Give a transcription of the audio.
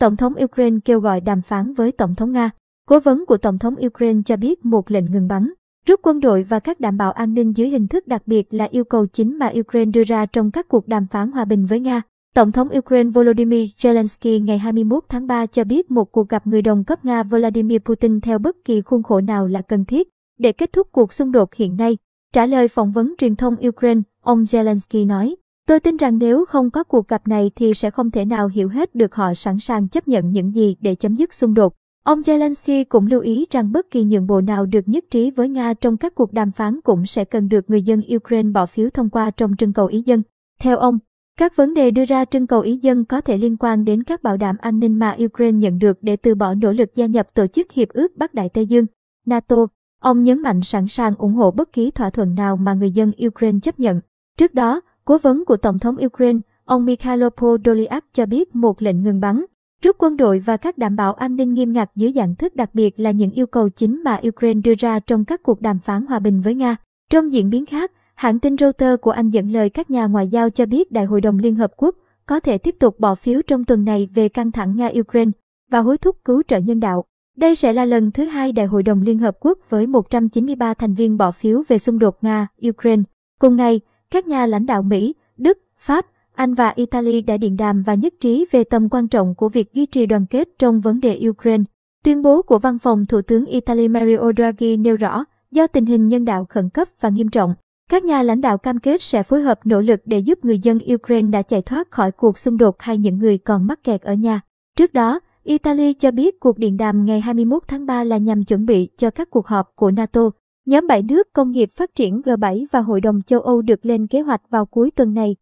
Tổng thống Ukraine kêu gọi đàm phán với Tổng thống Nga. Cố vấn của Tổng thống Ukraine cho biết một lệnh ngừng bắn, rút quân đội và các đảm bảo an ninh dưới hình thức đặc biệt là yêu cầu chính mà Ukraine đưa ra trong các cuộc đàm phán hòa bình với Nga. Tổng thống Ukraine Volodymyr Zelensky ngày 21 tháng 3 cho biết một cuộc gặp người đồng cấp Nga Vladimir Putin theo bất kỳ khuôn khổ nào là cần thiết để kết thúc cuộc xung đột hiện nay. Trả lời phỏng vấn truyền thông Ukraine, ông Zelensky nói, tôi tin rằng nếu không có cuộc gặp này thì sẽ không thể nào hiểu hết được họ sẵn sàng chấp nhận những gì để chấm dứt xung đột. Ông Zelensky cũng lưu ý rằng bất kỳ nhượng bộ nào được nhất trí với Nga trong các cuộc đàm phán cũng sẽ cần được người dân Ukraine bỏ phiếu thông qua trong trưng cầu ý dân. Theo ông, các vấn đề đưa ra trưng cầu ý dân có thể liên quan đến các bảo đảm an ninh mà Ukraine nhận được để từ bỏ nỗ lực gia nhập Tổ chức Hiệp ước Bắc Đại Tây Dương, NATO. Ông nhấn mạnh sẵn sàng ủng hộ bất kỳ thỏa thuận nào mà người dân Ukraine chấp nhận. Trước đó, cố vấn của Tổng thống Ukraine, ông Mykhailo Podolyak cho biết một lệnh ngừng bắn, rút quân đội và các đảm bảo an ninh nghiêm ngặt dưới dạng thức đặc biệt là những yêu cầu chính mà Ukraine đưa ra trong các cuộc đàm phán hòa bình với Nga. Trong diễn biến khác, hãng tin Reuters của Anh dẫn lời các nhà ngoại giao cho biết Đại hội đồng Liên Hợp Quốc có thể tiếp tục bỏ phiếu trong tuần này về căng thẳng Nga-Ukraine và hối thúc cứu trợ nhân đạo. Đây sẽ là lần thứ hai Đại hội đồng Liên Hợp Quốc với 193 thành viên bỏ phiếu về xung đột Nga-Ukraine. Cùng ngày, các nhà lãnh đạo Mỹ, Đức, Pháp, Anh và Italy đã điện đàm và nhất trí về tầm quan trọng của việc duy trì đoàn kết trong vấn đề Ukraine. Tuyên bố của Văn phòng Thủ tướng Italy Mario Draghi nêu rõ, do tình hình nhân đạo khẩn cấp và nghiêm trọng, các nhà lãnh đạo cam kết sẽ phối hợp nỗ lực để giúp người dân Ukraine đã chạy thoát khỏi cuộc xung đột hay những người còn mắc kẹt ở nhà. Trước đó, Italy cho biết cuộc điện đàm ngày 21 tháng 3 là nhằm chuẩn bị cho các cuộc họp của NATO. Nhóm 7 nước công nghiệp phát triển G7 và Hội đồng châu Âu được lên kế hoạch vào cuối tuần này.